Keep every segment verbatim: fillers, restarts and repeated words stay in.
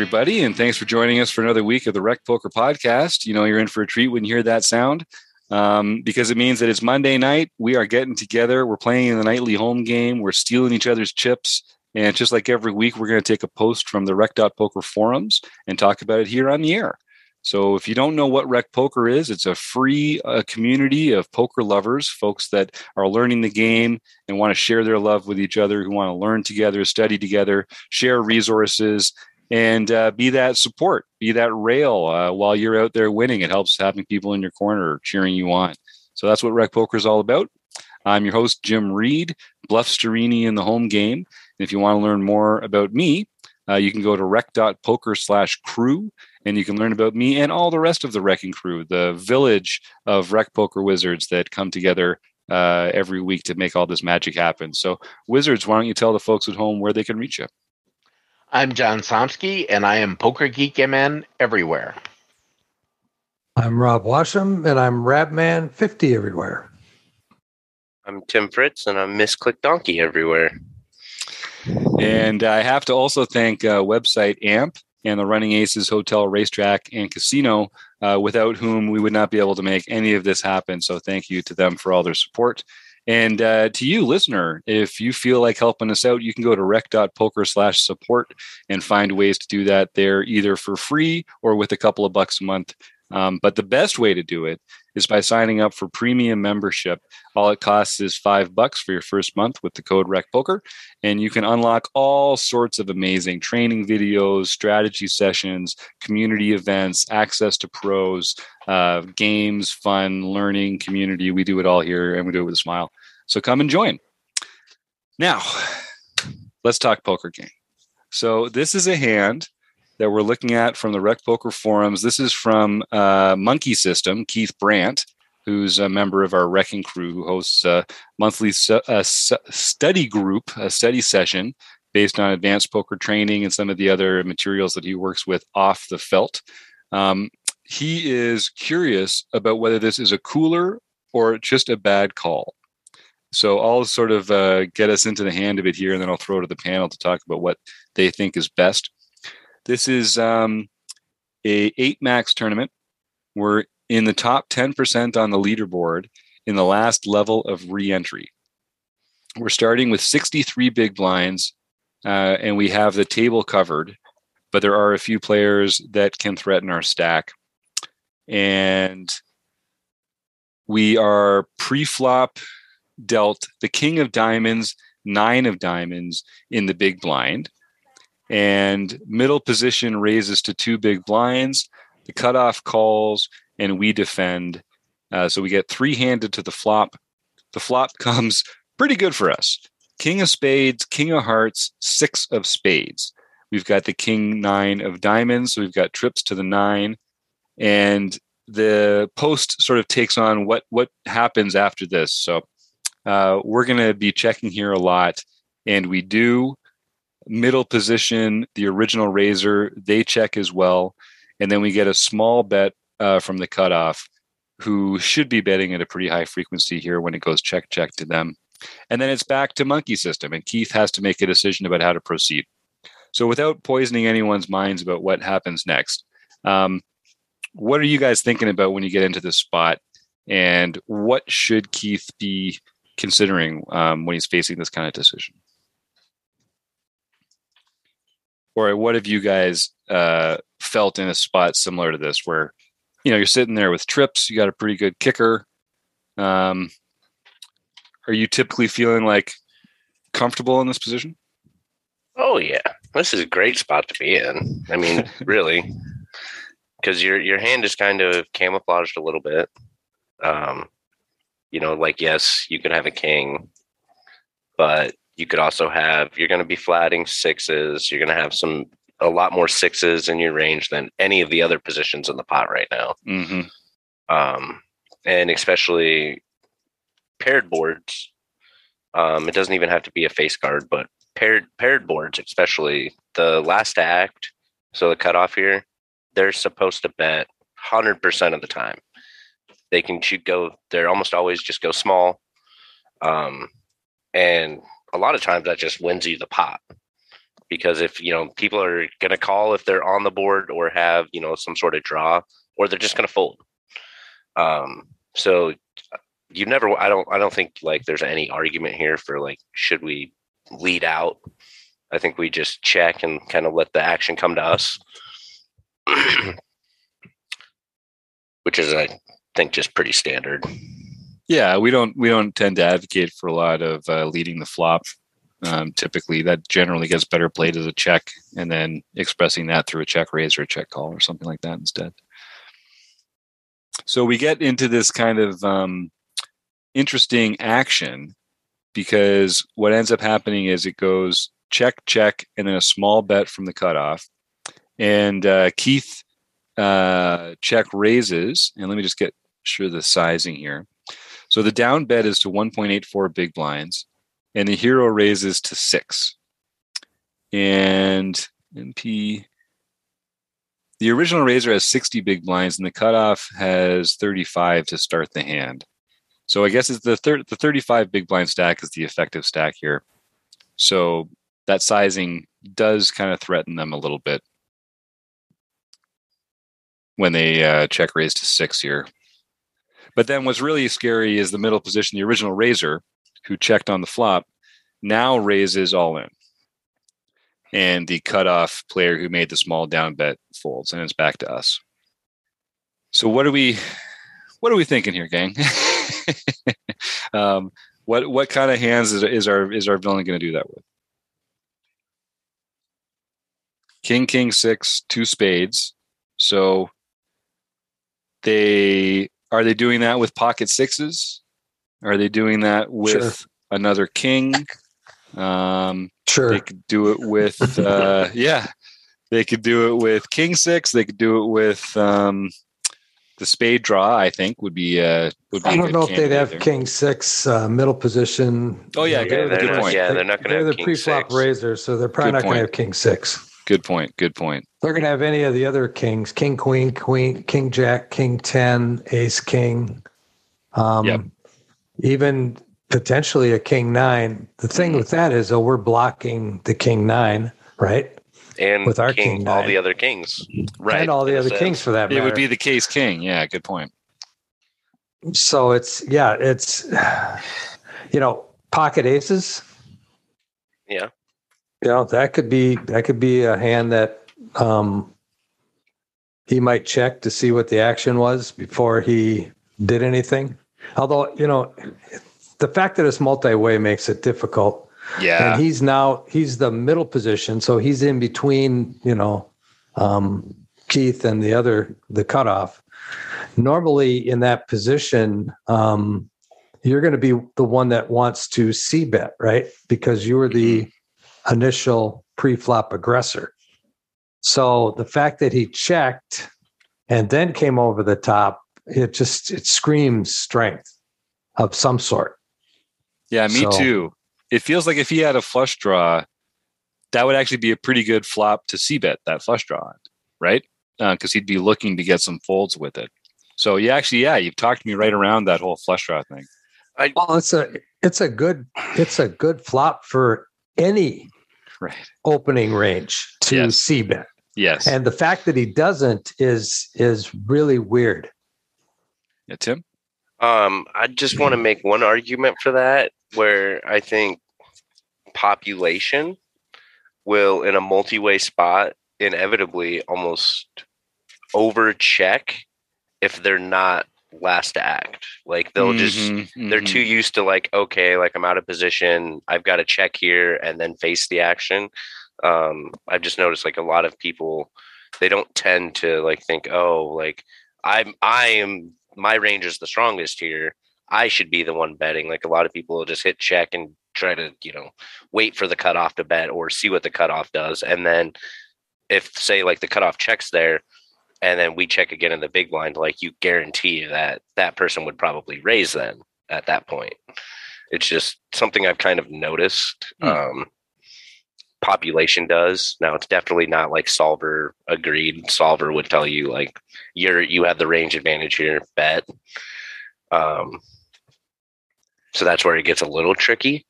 everybody, and thanks for joining us for another week of the Rec Poker Podcast. You know, you're in for a treat when you hear that sound, um, because it means that it's Monday night. We are getting together. We're playing in the nightly home game. We're stealing each other's chips. And just like every week, we're going to take a post from the rec dot poker forums and talk about it here on the air. So if you don't know what Rec Poker is, it's a free uh, community of poker lovers, folks that are learning the game and want to share their love with each other, who want to learn together, study together, share resources, and uh, be that support, be that rail uh, while you're out there winning. It helps having people in your corner cheering you on. So that's what Rec Poker is all about. I'm your host, Jim Reed, Bluffsterini in the home game. And if you want to learn more about me, uh, you can go to rec.poker slash crew. And you can learn about me and all the rest of the Wrecking Crew, the village of Rec Poker Wizards that come together uh, every week to make all this magic happen. So, Wizards, why don't you tell the folks at home where they can reach you? I'm John Somsky, and I am Poker Geek M N everywhere. I'm Rob Washam, and I'm Rabman fifty everywhere. I'm Tim Fritz, and I'm Misclick Donkey everywhere. And I have to also thank uh, website A M P. And the Running Aces Hotel, Racetrack, and Casino, uh, without whom we would not be able to make any of this happen. So thank you to them for all their support. And uh, to you, listener, if you feel like helping us out, you can go to rec.poker slash support and find ways to do that there, either for free or with a couple of bucks a month. Um, but the best way to do it is by signing up for premium membership. All it costs is five bucks for your first month with the code RecPoker, and you can unlock all sorts of amazing training videos, strategy sessions, community events, access to pros, uh, games, fun, learning, community. We do it all here, and we do it with a smile. So come and join. Now, let's talk poker game. So this is a hand that we're looking at from the Rec Poker forums. This is from uh, Monkey System, Keith Brandt, who's a member of our Wrecking Crew, who hosts a monthly su- a su- study group, a study session based on advanced poker training and some of the other materials that he works with off the felt. Um, he is curious about whether this is a cooler or just a bad call. So I'll sort of uh, get us into the hand of it here, and then I'll throw to the panel to talk about what they think is best. This is um, a eight max tournament. We're in the top ten percent on the leaderboard in the last level of re-entry. We're starting with sixty-three big blinds, uh, and we have the table covered, but there are a few players that can threaten our stack. And we are pre-flop dealt the king of diamonds, nine of diamonds in the big blind. And middle position raises to two big blinds. The cutoff calls, and we defend. Uh, so we get three-handed to the flop. The flop comes pretty good for us. King of spades, king of hearts, six of spades. We've got the king nine of diamonds. So we've got trips to the nine. And the post sort of takes on what, what happens after this. So uh, we're going to be checking here a lot, and we do. Middle position, the original raiser, they check as well. And then we get a small bet uh, from the cutoff, who should be betting at a pretty high frequency here when it goes check, check to them. And then it's back to Monkey System, and Keith has to make a decision about how to proceed. So without poisoning anyone's minds about what happens next, um, what are you guys thinking about when you get into this spot? And what should Keith be considering um, when he's facing this kind of decision? Or what have you guys uh, felt in a spot similar to this, where, you know, you're sitting there with trips, you got a pretty good kicker. Um, are you typically feeling like comfortable in this position? Oh yeah, this is a great spot to be in. I mean, really, because your your hand is kind of camouflaged a little bit. Um, you know, like yes, you could have a king, but you could also have, you're going to be flatting sixes. You're going to have some, a lot more sixes in your range than any of the other positions in the pot right now. Mm-hmm. Um, and especially paired boards. Um, it doesn't even have to be a face card, but paired, paired boards, especially the last act. So the cutoff here, they're supposed to bet one hundred percent of the time. They can shoot go, they're almost always just go small. Um, and a lot of times that just wins you the pot. because if, you know, people are going to call if they're on the board or have, you know, some sort of draw, or they're just going to fold. Um, so you never, I don't, I don't think like there's any argument here for like, should we lead out? I think we just check and kind of let the action come to us, which is, I think, just pretty standard. Yeah, we don't we don't tend to advocate for a lot of uh, leading the flop. Um, typically, that generally gets better played as a check, and then expressing that through a check raise or a check call or something like that instead. So we get into this kind of um, interesting action, because what ends up happening is it goes check, check, and then a small bet from the cutoff. And uh, Keith uh, check raises. And let me just get sure the sizing here. So the down bet is to one point eight four big blinds. And the hero raises to six. And M P, the original raiser has sixty big blinds, and the cutoff has thirty-five to start the hand. So I guess it's the thir- the thirty-five big blind stack is the effective stack here. So that sizing does kind of threaten them a little bit when they uh, check raise to six here. But then what's really scary is the middle position. The original raiser, who checked on the flop, now raises all in. And the cutoff player who made the small down bet folds, and it's back to us. So what are we, what are we thinking here, gang? um, What what kind of hands is, is our is our villain going to do that with? King, king, six, two spades. So they are they doing that with pocket sixes? Are they doing that with sure. another king? Um, sure, they could do it with uh, yeah. They could do it with king six. They could do it with um, the spade draw. I think would be uh, would be. I don't know if they'd have there. king six uh, middle position. Oh yeah, yeah, good, good not, point. Yeah, they're not going to have the king six. They're the pre-flop raiser, so they're probably good not going to have king six. Good point. Good point. They're going to have any of the other kings: king, queen, queen, king, jack, king, ten, ace, king. Um, yep. Even potentially a king nine. The thing mm-hmm. with that is, though, we're blocking the king nine, right? And with our king, king all the other kings, right? And all the other kings for that matter. It would be the case king. Yeah, good point. So it's yeah, it's you know pocket aces. Yeah, you know that could be that could be a hand that um, he might check to see what the action was before he did anything. Although, you know, the fact that it's multi-way makes it difficult. Yeah. And he's now, he's the middle position. So he's in between, you know, um, Keith and the other, the cutoff. Normally in that position, um, you're going to be the one that wants to c-bet, right? Because you were the initial pre-flop aggressor. So the fact that he checked and then came over the top, it just, it screams strength of some sort. Yeah, me so. too. It feels like if he had a flush draw, that would actually be a pretty good flop to c-bet that flush draw, right? Because uh, he'd be looking to get some folds with it. So you actually, yeah, you've talked me right around that whole flush draw thing. I, well, it's a it's a good it's a good flop for any right. opening range to yes. c-bet. Yes, and the fact that he doesn't is is really weird. Yeah, Tim? Um, I just want to make one argument for that, where I think population will, in a multi-way spot, inevitably almost overcheck if they're not last to act. Like they'll mm-hmm, just, mm-hmm. they're too used to like, okay, like I'm out of position. I've got to check here and then face the action. Um, I've just noticed like a lot of people, they don't tend to like think, oh, like I'm, I am, my range is the strongest here. I should be the one betting. Like a lot of people will just hit check and try to, you know, wait for the cutoff to bet or see what the cutoff does. And then if say like the cutoff checks there and then we check again in the big blind, like you guarantee that that person would probably raise then at that point. It's just something I've kind of noticed. Mm. Um, population does. Now it's definitely not like solver agreed. Solver would tell you like you're, you have the range advantage here, bet. Um, so that's where it gets a little tricky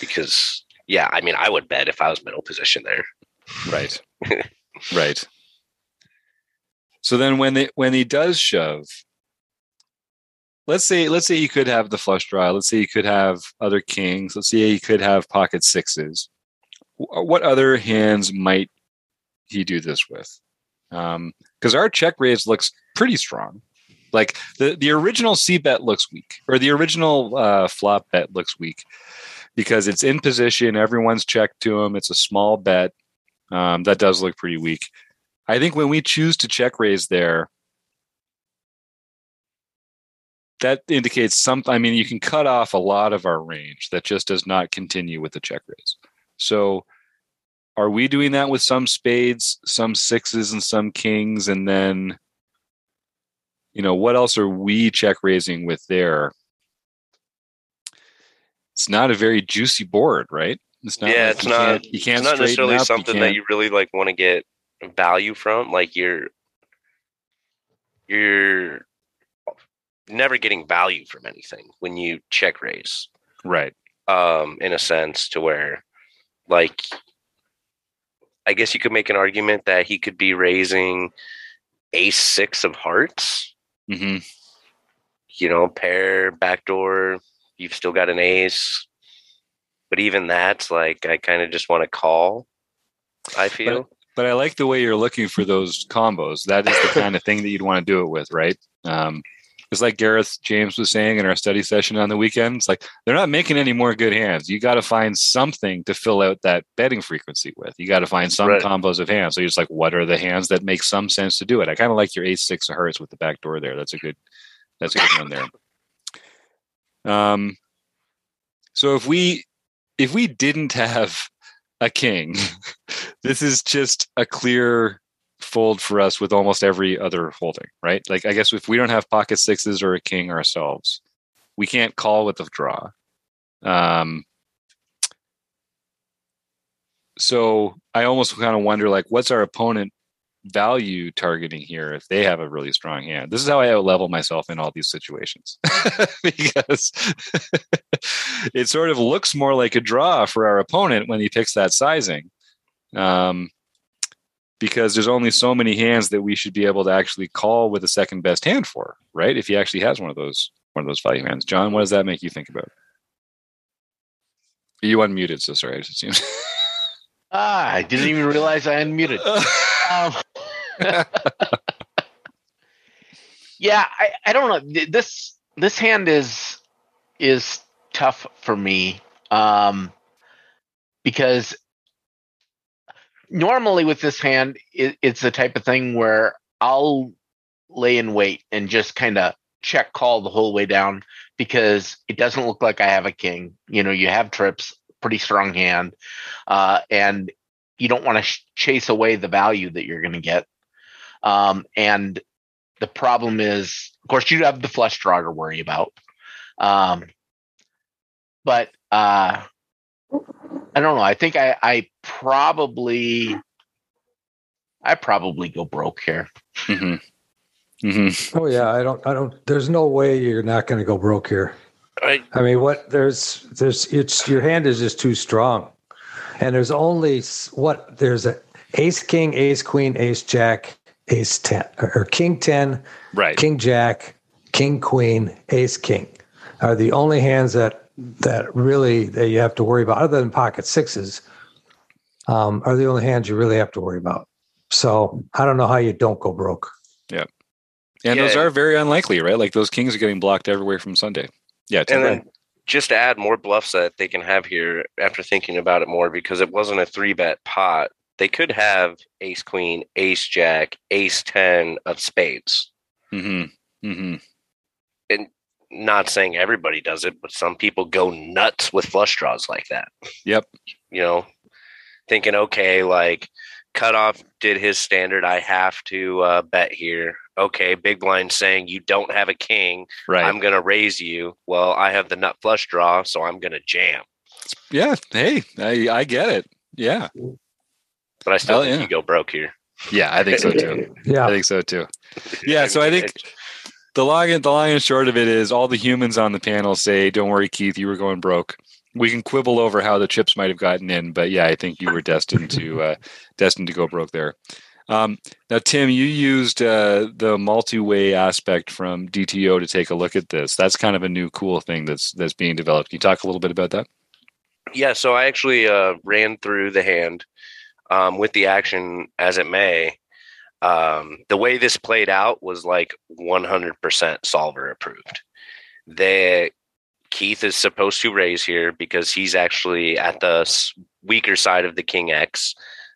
because yeah, I mean, I would bet if I was middle position there. Right. Right. So then when the, when he does shove, let's say, let's say he could have the flush draw. Let's say he could have other kings. Let's say he could have pocket sixes. What other hands might he do this with? Um, because our check raise looks pretty strong. Like the, the original C bet looks weak, or the original uh, flop bet looks weak because it's in position. Everyone's checked to him. It's a small bet. Um, that does look pretty weak. I think when we choose to check raise there, that indicates something. I mean, you can cut off a lot of our range that just does not continue with the check raise. So are we doing that with some spades, some sixes, and some kings? And then, you know, what else are we check raising with there? It's not a very juicy board, right? It's not, yeah, it's you not, can't, you can't it's not necessarily up, something you that you really like want to get value from. Like you're, you're never getting value from anything when you check raise. Right. Um, in a sense to where, like, I guess you could make an argument that he could be raising ace six of hearts. Mm-hmm. You know, pair, backdoor, you've still got an ace. But even that's like, I kind of just want to call, I feel. But, but I like the way you're looking for those combos. That is the kind of thing that you'd want to do it with, right? Um, it's like Gareth James was saying in our study session on the weekend. It's like, they're not making any more good hands. You got to find something to fill out that betting frequency with. You got to find some right. combos of hands. So you're just like, what are the hands that make some sense to do it? I kind of like your ace six of hearts with the back door there. That's a good, that's a good one there. Um, so if we, if we didn't have a king, this is just a clear fold for us with almost every other holding, right? Like, I guess if we don't have pocket sixes or a king ourselves, we can't call with a draw. Um, so I almost kind of wonder, like, what's our opponent value targeting here if they have a really strong hand? This is how I out-level myself in all these situations because it sort of looks more like a draw for our opponent when he picks that sizing. Um, because there's only so many hands that we should be able to actually call with a second best hand for, right? If he actually has one of those, one of those value hands. John, what does that make you think about? Are you unmuted? So sorry. I just assumed. Ah, I didn't even realize I unmuted. um, yeah, I, I don't know. This, this hand is, is tough for me. Um, because normally with this hand, it, it's the type of thing where I'll lay in wait and just kind of check call the whole way down because it doesn't look like I have a king. You know, you have trips, pretty strong hand, uh, and you don't want to sh- chase away the value that you're going to get. Um, and the problem is, of course, you have the flush draw to worry about. Um, but uh, I don't know. I think I, I probably, I probably go broke here. Mm-hmm. Mm-hmm. Oh yeah, I don't, I don't. There's no way you're not going to go broke here. I, I mean, what there's, there's, it's your hand is just too strong, and there's only what there's a ace king, ace queen, ace jack, ace ten, or, or king ten, right? King jack, king queen, ace king are the only hands that. That really that you have to worry about, other than pocket sixes, um, are the only hands you really have to worry about. So I don't know how you don't go broke. Yeah, and yeah. Those are very unlikely, right? Like those kings are getting blocked everywhere from Sunday. Yeah, and then just to add more bluffs that they can have here after thinking about it more, because it wasn't a three bet pot. They could have ace queen, ace jack, ace ten of spades. Mm-hmm. Mm-hmm. And. Not saying everybody does it, but some people go nuts with flush draws like that. Yep. You know, thinking, okay, like cutoff did his standard. I have to uh, bet here. Okay. Big blind saying you don't have a king. Right. I'm going to raise you. Well, I have the nut flush draw, so I'm going to jam. Yeah. Hey, I, I get it. Yeah. But I still Hell, think yeah. you go broke here. Yeah. I think so too. yeah. I think so too. Yeah. So I think. The long, and, the long and short of it is all the humans on the panel say, don't worry, Keith, you were going broke. we can quibble over how the chips might have gotten in, but yeah, I think you were destined to uh, destined to go broke there. Um, now, Tim, you used uh, the multi-way aspect from D T O to take a look at this. That's kind of a new cool thing that's that's being developed. Can you talk a little bit about that? Yeah, so I actually uh, ran through the hand um, with the action as it may. Um, the way this played out was like one hundred percent solver approved. They, Keith is supposed to raise here because he's actually at the weaker side of the King X.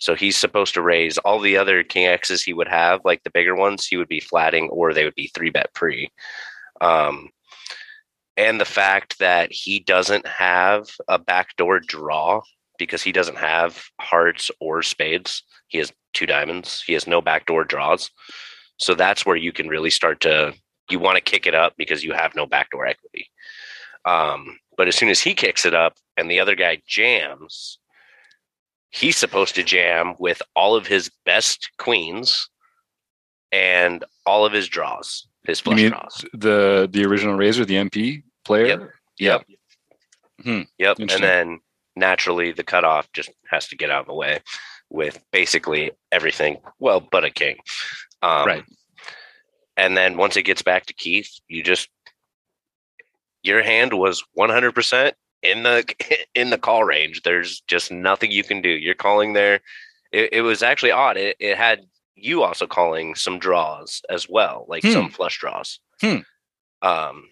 So he's supposed to raise. All the other King X's he would have, like the bigger ones, he would be flatting or they would be three bet pre. Um, and the fact that he doesn't have a backdoor draw because he doesn't have hearts or spades. He has two diamonds. He has no backdoor draws. So that's where you can really start to, you want to kick it up because you have no backdoor equity. Um, but as soon as he kicks it up and the other guy jams, he's supposed to jam with all of his best queens and all of his draws, his flush you mean draws. The, the original raiser, the M P player? Yep. Yep. Hmm. Yep. And then naturally the cutoff just has to get out of the way with basically everything, well, but a king. Um, right. And then once it gets back to Keith, you just, your hand was one hundred percent in the in the call range. There's just nothing you can do. You're calling there. It, it was actually odd. It, it had you also calling some draws as well, like hmm. some flush draws. Hmm. Um,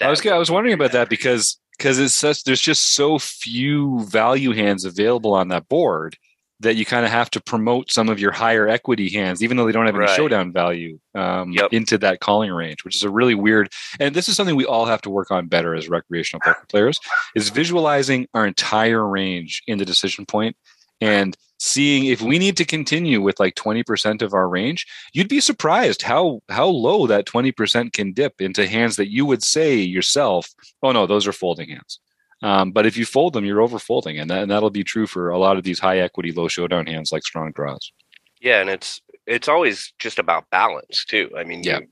I was I was wondering about that because because it's such there's just so few value hands available on that board that you kind of have to promote some of your higher equity hands, even though they don't have any right. showdown value um, yep. into that calling range, which is a really weird. And this is something we all have to work on better as recreational poker players is visualizing our entire range in the decision point and seeing if we need to continue with like twenty percent of our range. You'd be surprised how, how low that twenty percent can dip into hands that you would say yourself, oh no, those are folding hands. Um, but if you fold them, you're overfolding, and, that, and that'll be true for a lot of these high equity, low showdown hands like strong draws. Yeah, and it's it's always just about balance too. I mean, yeah, you,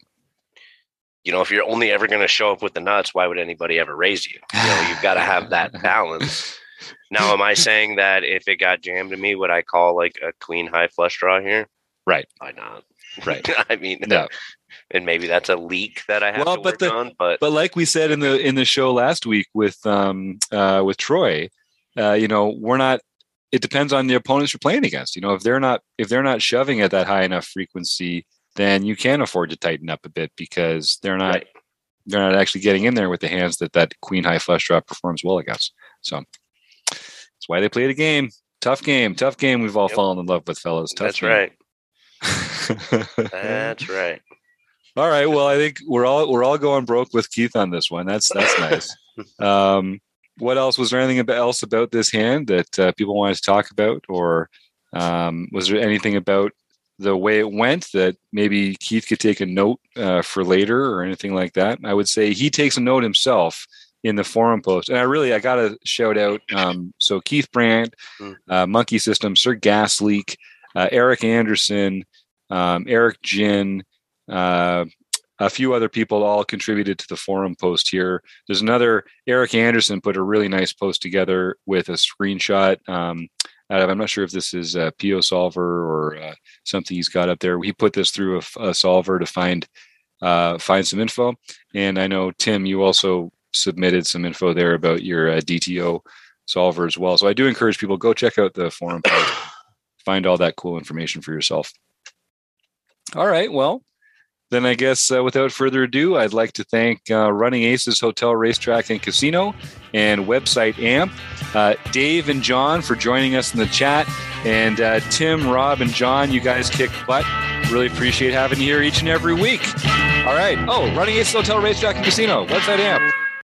you know, if you're only ever going to show up with the nuts, why would anybody ever raise you? You know, you've got to have that balance. Now, am I saying that if it got jammed to me, would I call like a queen high flush draw here? Right, why not? Right. I mean, no. And maybe that's a leak that I have well, to work but the, on. But but like we said in the in the show last week with um uh with Troy, uh, you know, we're not. It depends on the opponents you're playing against. You know, if they're not if they're not shoving at that high enough frequency, then you can afford to tighten up a bit because they're not right. they're not actually getting in there with the hands that that queen high flush draw performs well against. So that's why they play the game. Tough game, tough game. We've all yep. fallen in love with, fellas. Tough that's game. Right. That's right. All right. Well, I think we're all we're all going broke with Keith on this one. That's that's nice. Um, what else was there? Anything else about this hand that uh, people wanted to talk about, or um, was there anything about the way it went that maybe Keith could take a note uh, for later, or anything like that? I would say he takes a note himself in the forum post, and I really I got to shout out. Um, so Keith Brandt, uh, Monkey System, Sir Gas Leak, uh, Eric Anderson, um, Eric Jin. Uh, a few other people all contributed to the forum post here. There's another, Eric Anderson put a really nice post together with a screenshot. Um, out of, I'm not sure if this is a P O solver or uh, something he's got up there. He put this through a, a solver to find, uh, find some info. And I know, Tim, you also submitted some info there about your uh, D T O solver as well. So I do encourage people, go check out the forum post, find all that cool information for yourself. All right. Well, then I guess uh, without further ado, I'd like to thank uh, Running Aces Hotel, Racetrack, and Casino and website A M P, uh, Dave and John for joining us in the chat, and uh, Tim, Rob, and John, you guys kick butt. Really appreciate having you here each and every week. All right. Oh, Running Aces Hotel, Racetrack, and Casino, website A M P.